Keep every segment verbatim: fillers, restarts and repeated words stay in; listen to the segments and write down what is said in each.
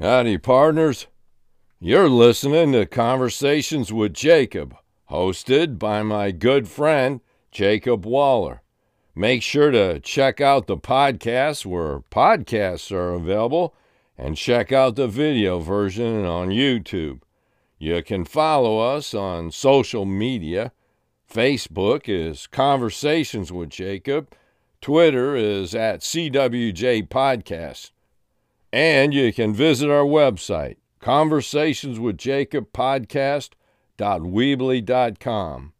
Howdy, partners. You're listening to Conversations with Jacob, hosted by my good friend, Jacob Waller. Make sure to check out the podcast where podcasts are available and check out the video version on YouTube. You can follow us on social media. Facebook is Conversations with Jacob. Twitter is at C W J Podcast. And you can visit our website, conversations with jacob podcast dot weebly dot com.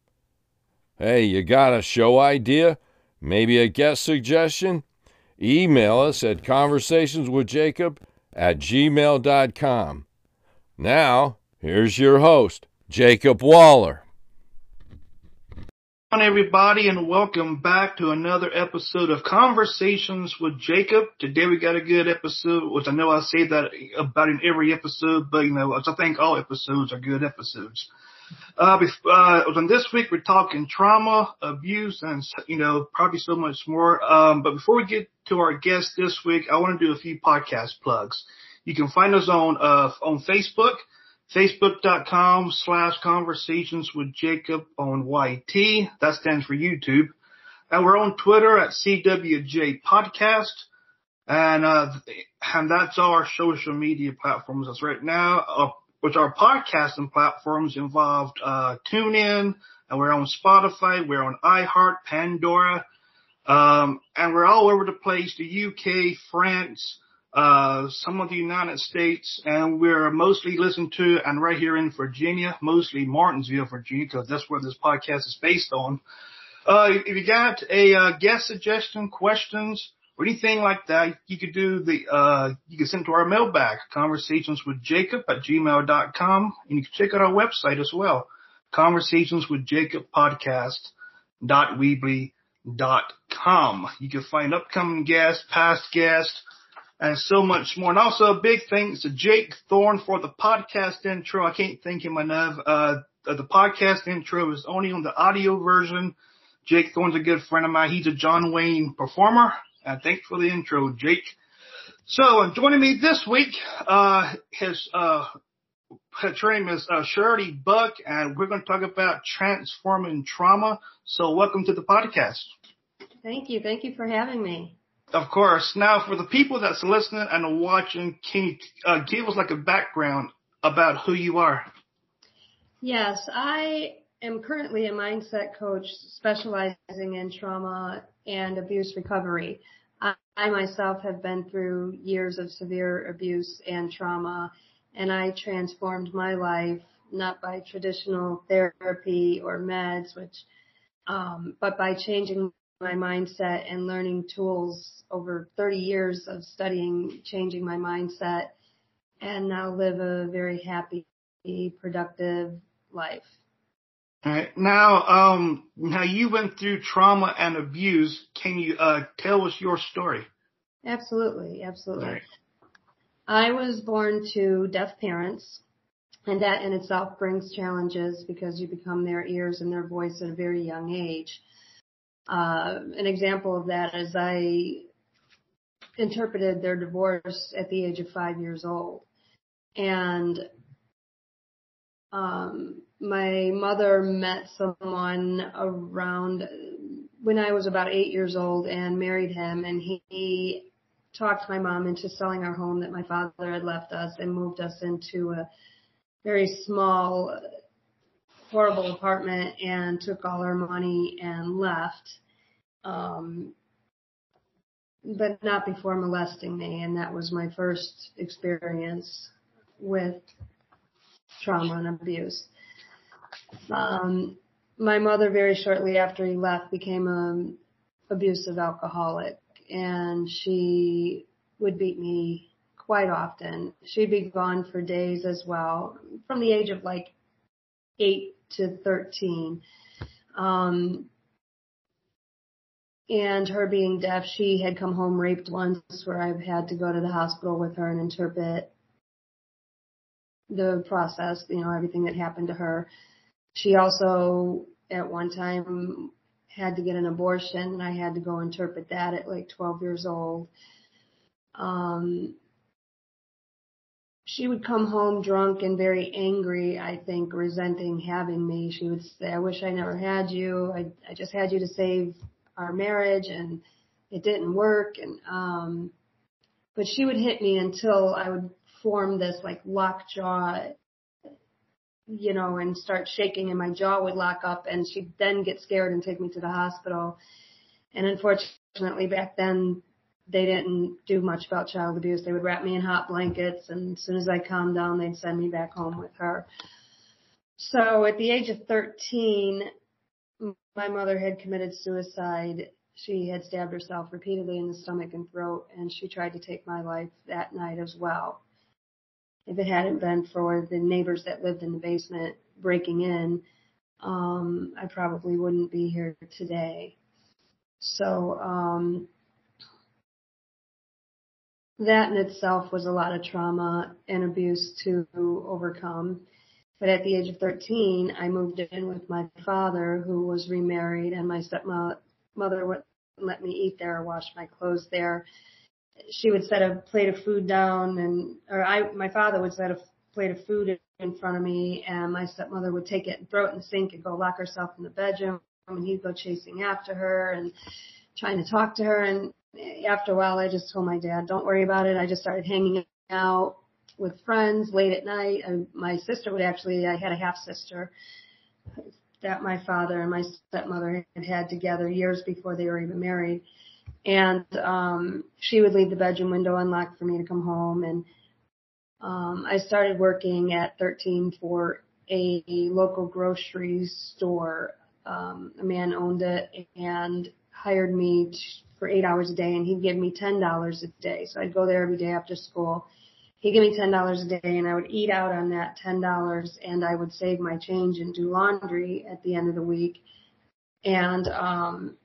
Hey, you got a show idea? Maybe a guest suggestion? Email us at conversationswithjacob at gmail dot com. Now, here's your host, Jacob Waller. Hello, everybody, and welcome back to another episode of Conversations with Jacob. Today we got a good episode, which I know I say that about in every episode, but, you know, I think all episodes are good episodes. Uh, uh on this week we're talking trauma, abuse, and, you know, probably so much more. Um, but before we get to our guest this week, I want to do a few podcast plugs. You can find us on uh on Facebook. Facebook.com slash Conversations with Jacob on Y T. That stands for YouTube. And we're on Twitter at C W J Podcast. And, uh, and that's all our social media platforms as right now, uh, which our podcasting platforms involved, uh, TuneIn. And we're on Spotify. We're on iHeart, Pandora. Um, and we're all over the place, the U K, France, Uh, some of the United States, and we're mostly listened to, and right here in Virginia, mostly Martinsville, Virginia, because that's where this podcast is based on. Uh, if you got a uh, guest suggestion, questions, or anything like that, you could do the, uh, you can send to our mailbag, conversations with jacob at gmail dot com, and you can check out our website as well, conversations with jacob podcast dot weebly dot com. You can find upcoming guests, past guests, and so much more. And also a big thanks to Jake Thorne for the podcast intro. I can't thank him enough. Uh, the podcast intro is only on the audio version. Jake Thorne's a good friend of mine. He's a John Wayne performer. And thanks for the intro, Jake. So, and joining me this week, uh, his, uh, her name is uh, Shirley Buck, and we're going to talk about transforming trauma. So welcome to the podcast. Thank you. Thank you for having me. Of course. Now, for the people that's listening and watching, can you uh, give us like a background about who you are? Yes, I am currently a mindset coach specializing in trauma and abuse recovery. I, I myself have been through years of severe abuse and trauma, and I transformed my life not by traditional therapy or meds, which, um, but by changing my mindset and learning tools over thirty years of studying, changing my mindset, and now live a very happy, productive life. All right. Now, um, now you went through trauma and abuse. Can you, uh, tell us your story? Absolutely. Absolutely. All right. I was born to deaf parents, and that in itself brings challenges because you become their ears and their voice at a very young age. Uh, an example of that is I interpreted their divorce at the age of five years old. And um, my mother met someone around when I was about eight years old and married him. And he, he talked my mom into selling our home that my father had left us and moved us into a very small, horrible apartment and took all our money and left, um, but not before molesting me. And that was my first experience with trauma and abuse. Um, my mother, very shortly after he left, became an abusive alcoholic, and she would beat me quite often. She'd be gone for days as well, from the age of like eight to thirteen. Um, and her being deaf, she had come home raped once, where I've had to go to the hospital with her and interpret the process, you know, everything that happened to her. She also, at one time, had to get an abortion, and I had to go interpret that at like twelve years old. Um, she would come home drunk and very angry, I think, resenting having me. She would say, I wish I never had you. I, I just had you to save our marriage, and it didn't work. And um, but she would hit me until I would form this, like, lockjaw, you know, and start shaking, and my jaw would lock up, and she'd then get scared and take me to the hospital. And unfortunately, back then, they didn't do much about child abuse. They would wrap me in hot blankets, and as soon as I calmed down, they'd send me back home with her. So at the age of thirteen, my mother had committed suicide. She had stabbed herself repeatedly in the stomach and throat, and she tried to take my life that night as well. If it hadn't been for the neighbors that lived in the basement breaking in, um, I probably wouldn't be here today. So um, that in itself was a lot of trauma and abuse to overcome. But at the age of thirteen, I moved in with my father, who was remarried, and my stepmother wouldn't let me eat there or wash my clothes there. She would set a plate of food down, and or I, my father would set a plate of food in front of me, and my stepmother would take it and throw it in the sink and go lock herself in the bedroom, and he'd go chasing after her and trying to talk to her. And after a while, I just told my dad, don't worry about it. I just started hanging out with friends late at night. And my sister would actually, I had a half-sister that my father and my stepmother had had together years before they were even married. And um, she would leave the bedroom window unlocked for me to come home. And um, I started working at thirteen for a local grocery store. Um, a man owned it and hired me for eight hours a day, and he'd give me ten dollars a day. So I'd go there every day after school. He'd give me ten dollars a day, and I would eat out on that ten dollars, and I would save my change and do laundry at the end of the week. And um,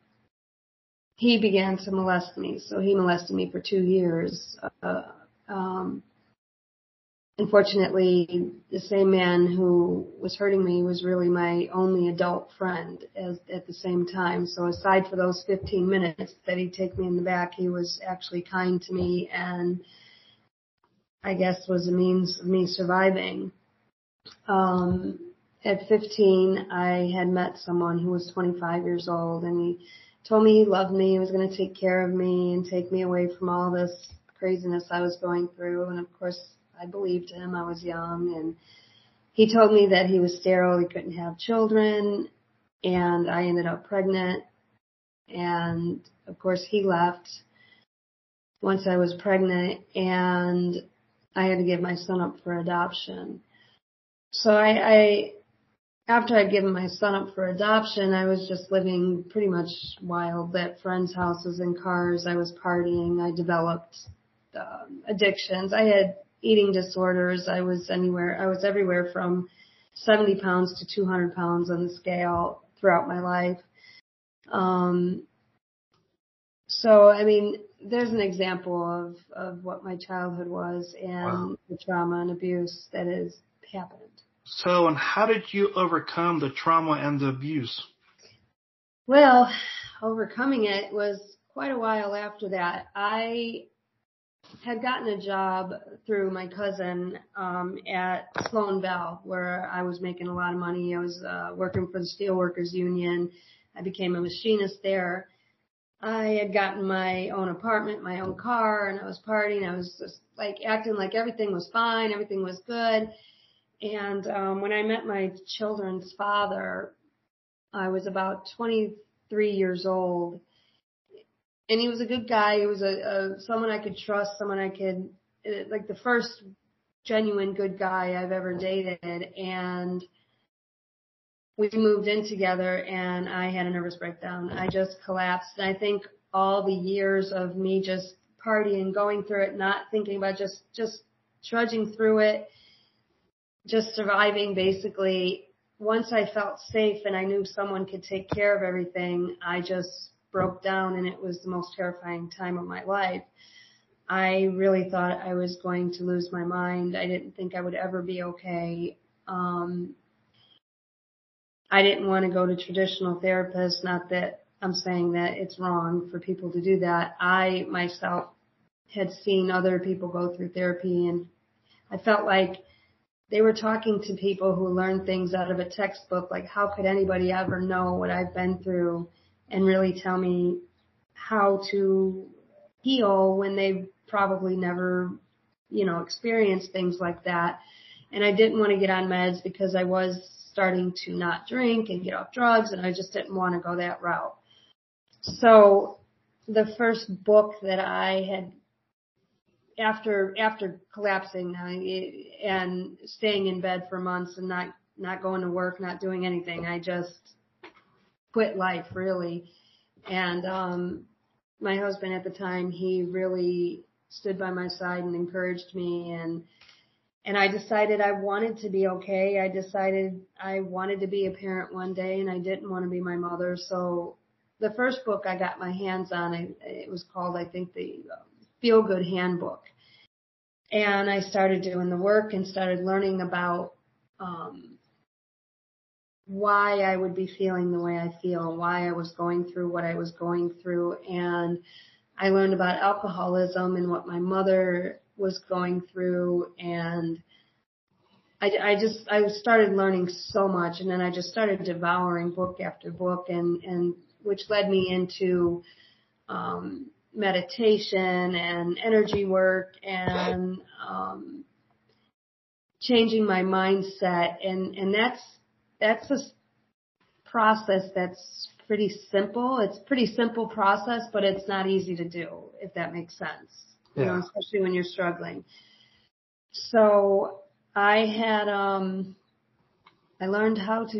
he began to molest me. So he molested me for two years. Uh, um, unfortunately, the same man who was hurting me was really my only adult friend as, at the same time. So aside for those fifteen minutes that he'd take me in the back, he was actually kind to me, and I guess was a means of me surviving. Um, at fifteen, I had met someone who was twenty-five years old, and he told me he loved me, he was going to take care of me and take me away from all this craziness I was going through. And of course, I believed him. I was young, and he told me that he was sterile, he couldn't have children, and I ended up pregnant. And of course, he left once I was pregnant, and I had to give my son up for adoption. So I, I, after I'd given my son up for adoption, I was just living pretty much wild at friends' houses and cars. I was partying. I developed um, addictions. I had eating disorders. I was anywhere. I was everywhere from seventy pounds to two hundred pounds on the scale throughout my life. Um, so, I mean, there's an example of, of what my childhood was and wow. the trauma and abuse that has happened. So, and how did you overcome the trauma and the abuse? Well, overcoming it was quite a while after that. I had gotten a job through my cousin um, at Sloan Bell, where I was making a lot of money. I was uh, working for the Steelworkers Union. I became a machinist there. I had gotten my own apartment, my own car, and I was partying. I was just like acting like everything was fine, everything was good. And um, when I met my children's father, I was about twenty-three years old, and he was a good guy. He was a, a someone I could trust, someone I could like the first genuine good guy I've ever dated. And we moved in together, and I had a nervous breakdown. I just collapsed. And I think all the years of me just partying, going through it, not thinking about just, just trudging through it, just surviving basically. Once I felt safe and I knew someone could take care of everything, I just broke down, and it was the most terrifying time of my life. I really thought I was going to lose my mind. I didn't think I would ever be okay. Um, I didn't want to go to traditional therapists. Not that I'm saying that it's wrong for people to do that. I myself had seen other people go through therapy, and I felt like they were talking to people who learned things out of a textbook. Like, how could anybody ever know what I've been through and really tell me how to heal when they probably never, you know, experienced things like that. And I didn't want to get on meds because I was starting to not drink and get off drugs, and I just didn't want to go that route. So the first book that I had, after after collapsing and staying in bed for months and not, not going to work, not doing anything, I just quit life, really. And um, my husband at the time, he really stood by my side and encouraged me, and And I decided I wanted to be okay. I decided I wanted to be a parent one day, and I didn't want to be my mother. So the first book I got my hands on, I, it was called, I think, the Feel Good Handbook. And I started doing the work and started learning about um, why I would be feeling the way I feel and why I was going through what I was going through. And I learned about alcoholism and what my mother was going through, and I, I just I started learning so much, and then I just started devouring book after book, and and which led me into um, meditation and energy work and um, changing my mindset, and and that's that's a process that's pretty simple. It's a pretty simple process, but it's not easy to do, if that makes sense. Yeah. You know, especially when you're struggling. So I had, um, I learned how to,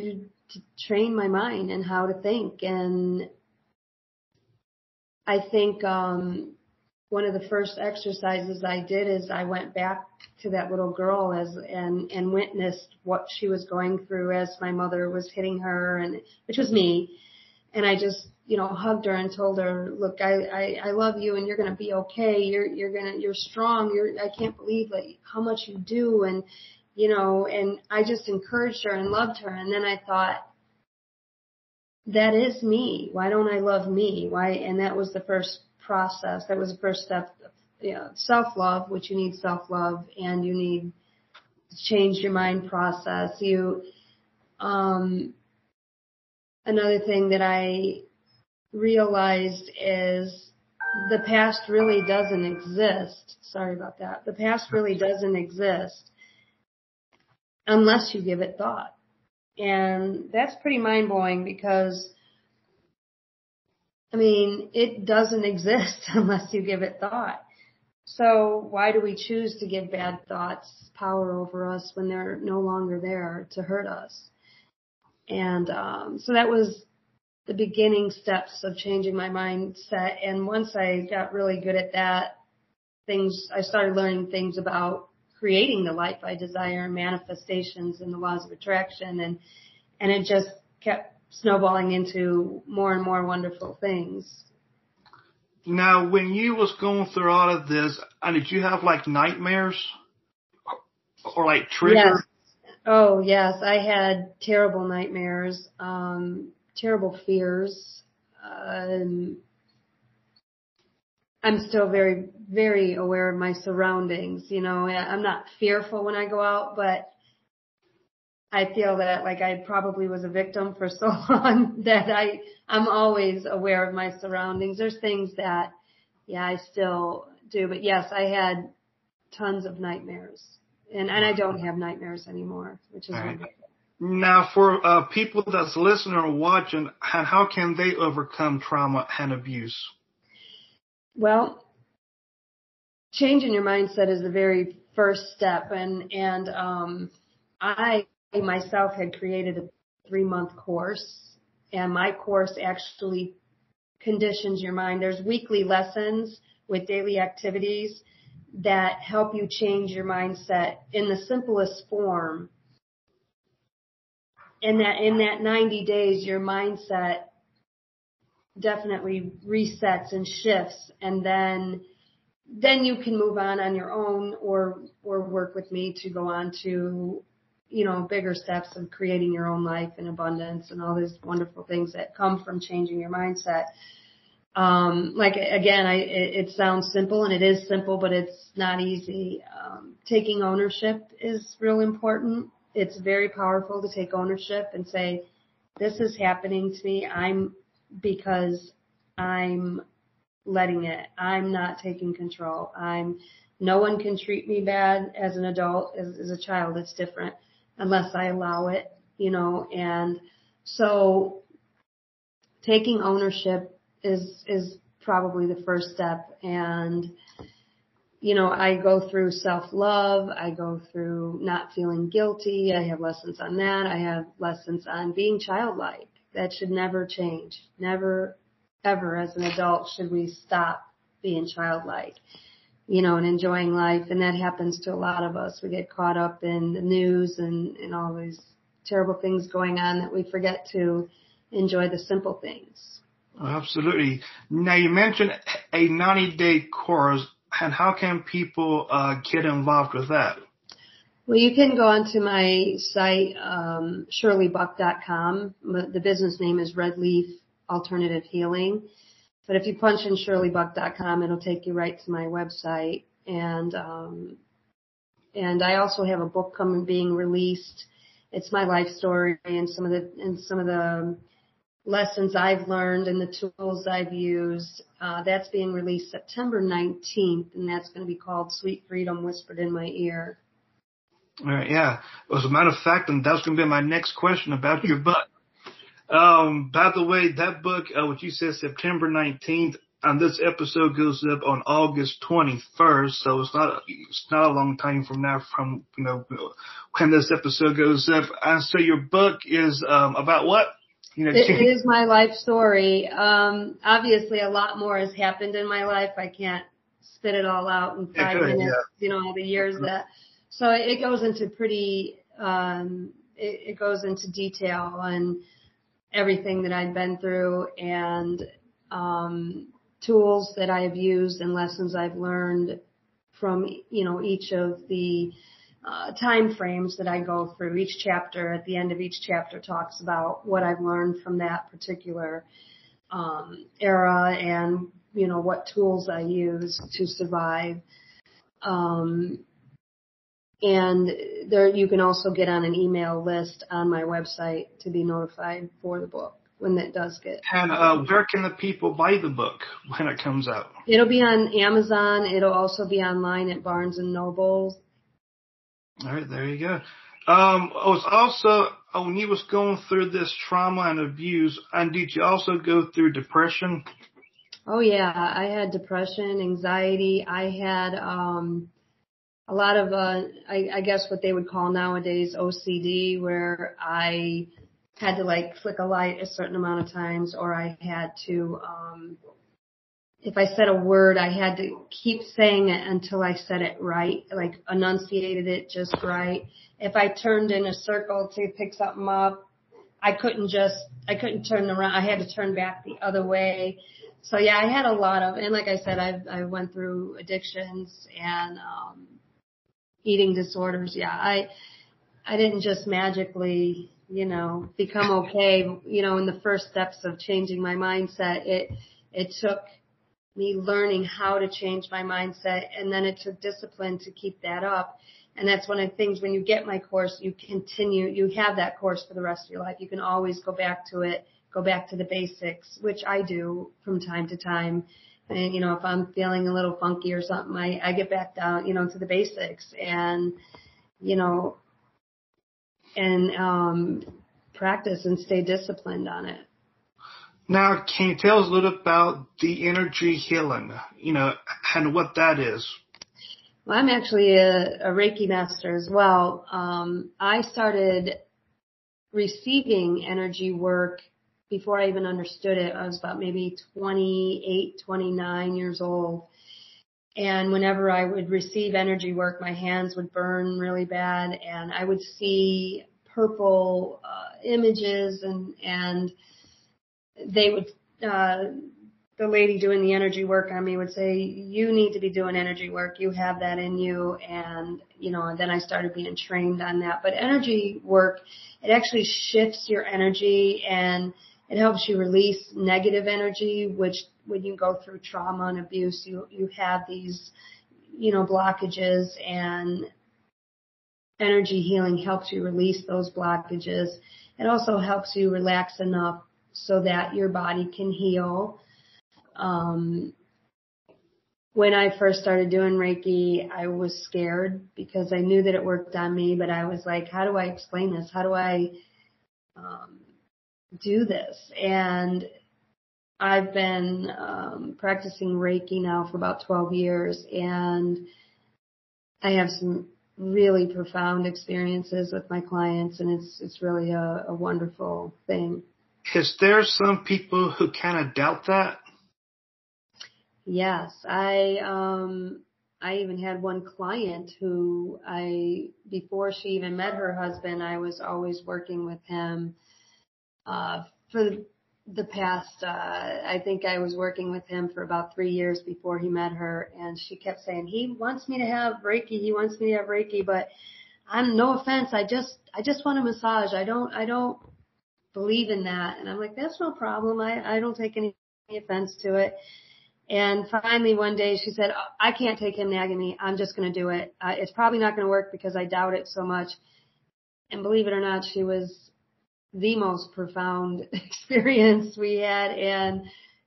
to train my mind and how to think. And I think, um, one of the first exercises I did is I went back to that little girl as, and, and witnessed what she was going through as my mother was hitting her, and, which was me. And I just, you know, hugged her and told her, look, I, I, I love you, and you're going to be okay. You're, you're going to, you're strong. You're, I can't believe like how much you do. And, you know, and I just encouraged her and loved her. And then I thought, that is me. Why don't I love me? Why? And that was the first process. That was the first step, you know, self-love, which you need self-love, and you need to change your mind process. You, um, another thing that I realized is the past really doesn't exist. Sorry about that. The past really doesn't exist unless you give it thought. And that's pretty mind-blowing, because, I mean, it doesn't exist unless you give it thought. So why do we choose to give bad thoughts power over us when they're no longer there to hurt us? And um, so that was the beginning steps of changing my mindset. And once I got really good at that, things, I started learning things about creating the life I desire, manifestations, and the laws of attraction. And, and it just kept snowballing into more and more wonderful things. Now, when you was going through all of this, did you have like nightmares or like triggers? Yes. Oh, yes. I had terrible nightmares, um, terrible fears. Um, I'm still very, very aware of my surroundings. You know, I'm not fearful when I go out, but I feel that like I probably was a victim for so long that I, I'm always aware of my surroundings. There's things that, yeah, I still do. But yes, I had tons of nightmares. And, and I don't have nightmares anymore, which is right. Now, for uh, people that's listening or watching, how, how can they overcome trauma and abuse? Well, changing your mindset is the very first step. And, and um, I myself had created a three-month course, and my course actually conditions your mind. There's weekly lessons with daily activities that help you change your mindset in the simplest form. And that in that ninety days, your mindset definitely resets and shifts. And then, then you can move on on your own, or, or work with me to go on to, you know, bigger steps of creating your own life in abundance and all these wonderful things that come from changing your mindset. Um, like, again, I, it, it sounds simple, and it is simple, but it's not easy. Um, taking ownership is real important. It's very powerful to take ownership and say, this is happening to me. I'm because I'm letting it. I'm not taking control. I'm no one can treat me bad as an adult. As, as a child, it's different unless I allow it, you know. And so taking ownership is is probably the first step. And, you know, I go through self-love. I go through not feeling guilty. I have lessons on that. I have lessons on being childlike. That should never change. Never, ever as an adult should we stop being childlike, you know, and enjoying life. And that happens to a lot of us. We get caught up in the news and, and all these terrible things going on that we forget to enjoy the simple things. Absolutely. Now, you mentioned a ninety-day course, and how can people uh, get involved with that? Well, you can go onto my site, um, Shirley Buck dot com. The business name is Red Leaf Alternative Healing. But if you punch in Shirley Buck dot com, it'll take you right to my website. And um, and I also have a book coming being released. It's my life story and some of the and some of the lessons I've learned and the tools I've used. Uh, that's being released September nineteenth, and that's going to be called Sweet Freedom Whispered in My Ear. All right, yeah. As a matter of fact, and that's going to be my next question about your book. Um, by the way, that book, uh, what you said, September nineteenth, and this episode goes up on August twenty-first, so it's not it's not a long time from now from, you know, when this episode goes up. And so your book is um, about what? You know, it is my life story. Um, obviously, a lot more has happened in my life. I can't spit it all out in five could, minutes, yeah. You know, all the years that. So it goes into pretty, um, it, it goes into detail on everything that I've been through and um, tools that I have used and lessons I've learned from, you know, each of the Uh, time frames that I go through. Each chapter, at the end of each chapter, talks about what I've learned from that particular um, era and, you know, what tools I use to survive. Um, and there, you can also get on an email list on my website to be notified for the book when that does get. And uh, where can the people buy the book when it comes out? It'll be on Amazon. It'll also be online at Barnes and Noble. All right, there you go. Um, I was also, when you was going through this trauma and abuse, and did you also go through depression? Oh, yeah. I had depression, anxiety. I had um, a lot of, uh, I, I guess, what they would call nowadays O C D, where I had to, like, flick a light a certain amount of times, or I had to, um, if I said a word, I had to keep saying it until I said it right, like enunciated it just right. If I turned in a circle to pick something up, I couldn't just, I couldn't turn around. I had to turn back the other way. So, yeah, I had a lot of, and like I said, I've, I went through addictions and um, eating disorders. Yeah, I I didn't just magically, you know, become okay. You know, in the first steps of changing my mindset, it it took me learning how to change my mindset, and then it took discipline to keep that up. And that's one of the things, when you get my course, you continue, you have that course for the rest of your life. You can always go back to it, go back to the basics, which I do from time to time. And, you know, if I'm feeling a little funky or something, I, I get back down, you know, to the basics and, you know, and um, practice and stay disciplined on it. Now, can you tell us a little about the energy healing, you know, and what that is? Well, I'm actually a, a Reiki master as well. Um, I started receiving energy work before I even understood it. I was about maybe twenty-eight, twenty-nine years old. And whenever I would receive energy work, my hands would burn really bad, and I would see purple uh, images and and they would, uh, the lady doing the energy work on me would say, you need to be doing energy work. You have that in you. And, you know, and then I started being trained on that. But energy work, it actually shifts your energy, and It helps you release negative energy, which when you go through trauma and abuse, you, you have these, you know, blockages, and energy healing helps you release those blockages. It also helps you relax enough so that your body can heal. Um, when I first started doing Reiki, I was scared because I knew that it worked on me, but I was like, how do I explain this? How do I um, do this? And I've been um, practicing Reiki now for about twelve years, and I have some really profound experiences with my clients, and it's it's really a, a wonderful thing. Because there's some people who kind of doubt that. Yes, I um I even had one client who I before she even met her husband, I was always working with him uh for the, the past, uh, I think I was working with him for about three years before he met her, and she kept saying, he wants me to have Reiki, he wants me to have Reiki, but I'm no offense. I just, I just want a massage. I don't, I don't believe in that. And I'm like, that's no problem. I, I don't take any offense to it. And finally one day she said, I can't take him nagging me. I'm just going to do it. Uh, it's probably not going to work because I doubt it so much. And believe it or not, she was the most profound experience we had, and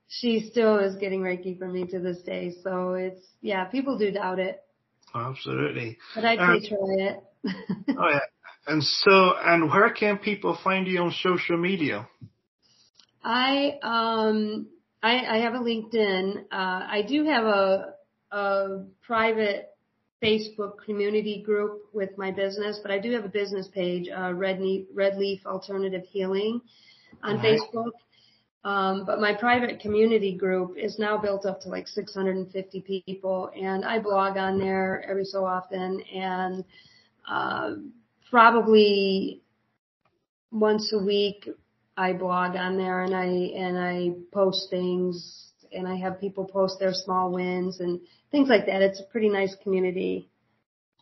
she still is getting Reiki from me to this day. So it's, yeah, people do doubt it. Absolutely. But I'd um, say try it. Oh, yeah. And so, and where can people find you on social media? I, um, I, I have a LinkedIn. Uh, I do have a, a private Facebook community group with my business, but I do have a business page, uh, Red, ne- Red Leaf Alternative Healing on right. Facebook. Um, but my private community group is now built up to like six hundred fifty people, and I blog on there every so often, and uh, probably once a week I blog on there, and I and I post things. And I have people post their small wins and things like that. It's a pretty nice community.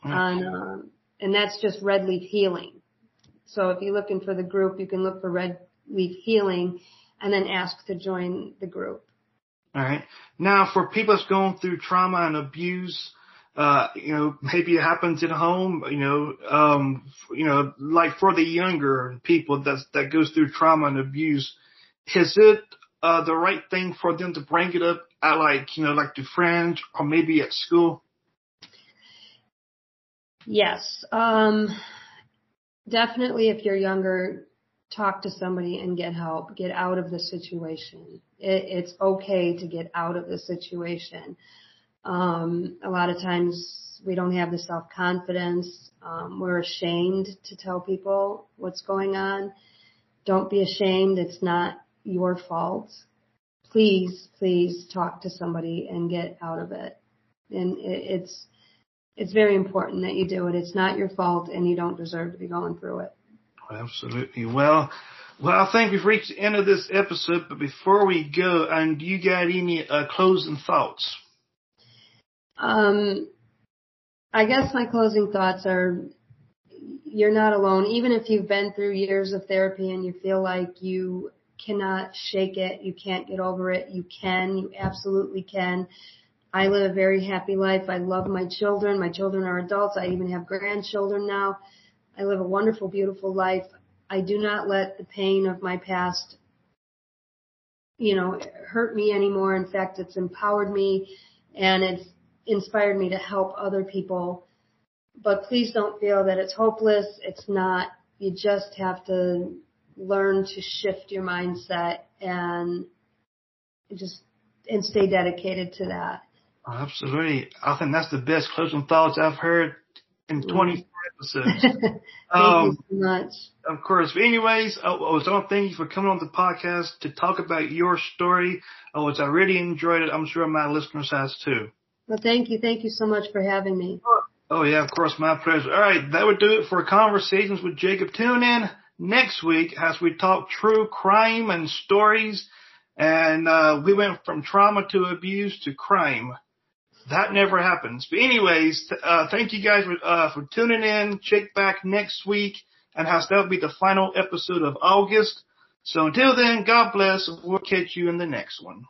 On, um, and that's just Red Leaf Healing. So if you're looking for the group, you can look for Red Leaf Healing and then ask to join the group. All right. Now, for people that's going through trauma and abuse, uh, you know, maybe it happens at home, you know, um, you know, like for the younger people that's, that goes through trauma and abuse, is it Uh, the right thing for them to bring it up at, like, you know, like the friends or maybe at school? Yes. Um, definitely if you're younger, talk to somebody and get help. Get out of the situation. It, it's okay to get out of the situation. Um, a lot of times we don't have the self-confidence. Um, we're ashamed to tell people what's going on. Don't be ashamed. It's not your fault. Please, please talk to somebody and get out of it. And it's it's very important that you do it. It's not your fault, and you don't deserve to be going through it. Absolutely. Well, well, I think we've reached the end of this episode. But before we go, and you got any uh, closing thoughts? Um, I guess my closing thoughts are: you're not alone. Even if you've been through years of therapy and you feel like you cannot shake it, you can't get over it, you can, you absolutely can. I live a very happy life. I love my children. My children are adults. I even have grandchildren now. I live a wonderful, beautiful life. I do not let the pain of my past, you know, hurt me anymore. In fact, it's empowered me, and it's inspired me to help other people. But please don't feel that it's hopeless. It's not. You just have to learn to shift your mindset and just and stay dedicated to that. Absolutely. I think that's the best closing thoughts I've heard in twenty-four episodes. Thank um, you so much. Of course. But anyways, I was on thank you for coming on the podcast to talk about your story, which I really enjoyed it. I'm sure my listeners has too. Well, thank you. Thank you so much for having me. Oh, yeah, of course. My pleasure. All right. That would do it for Conversations with Jacob. Tune in next week as we talk true crime and stories, and uh we went from trauma to abuse to crime. That never happens. But anyways, uh thank you guys for, uh, for tuning in. Check back next week, and has that'll be the final episode of August. So until then, God bless. We'll catch you in the next one.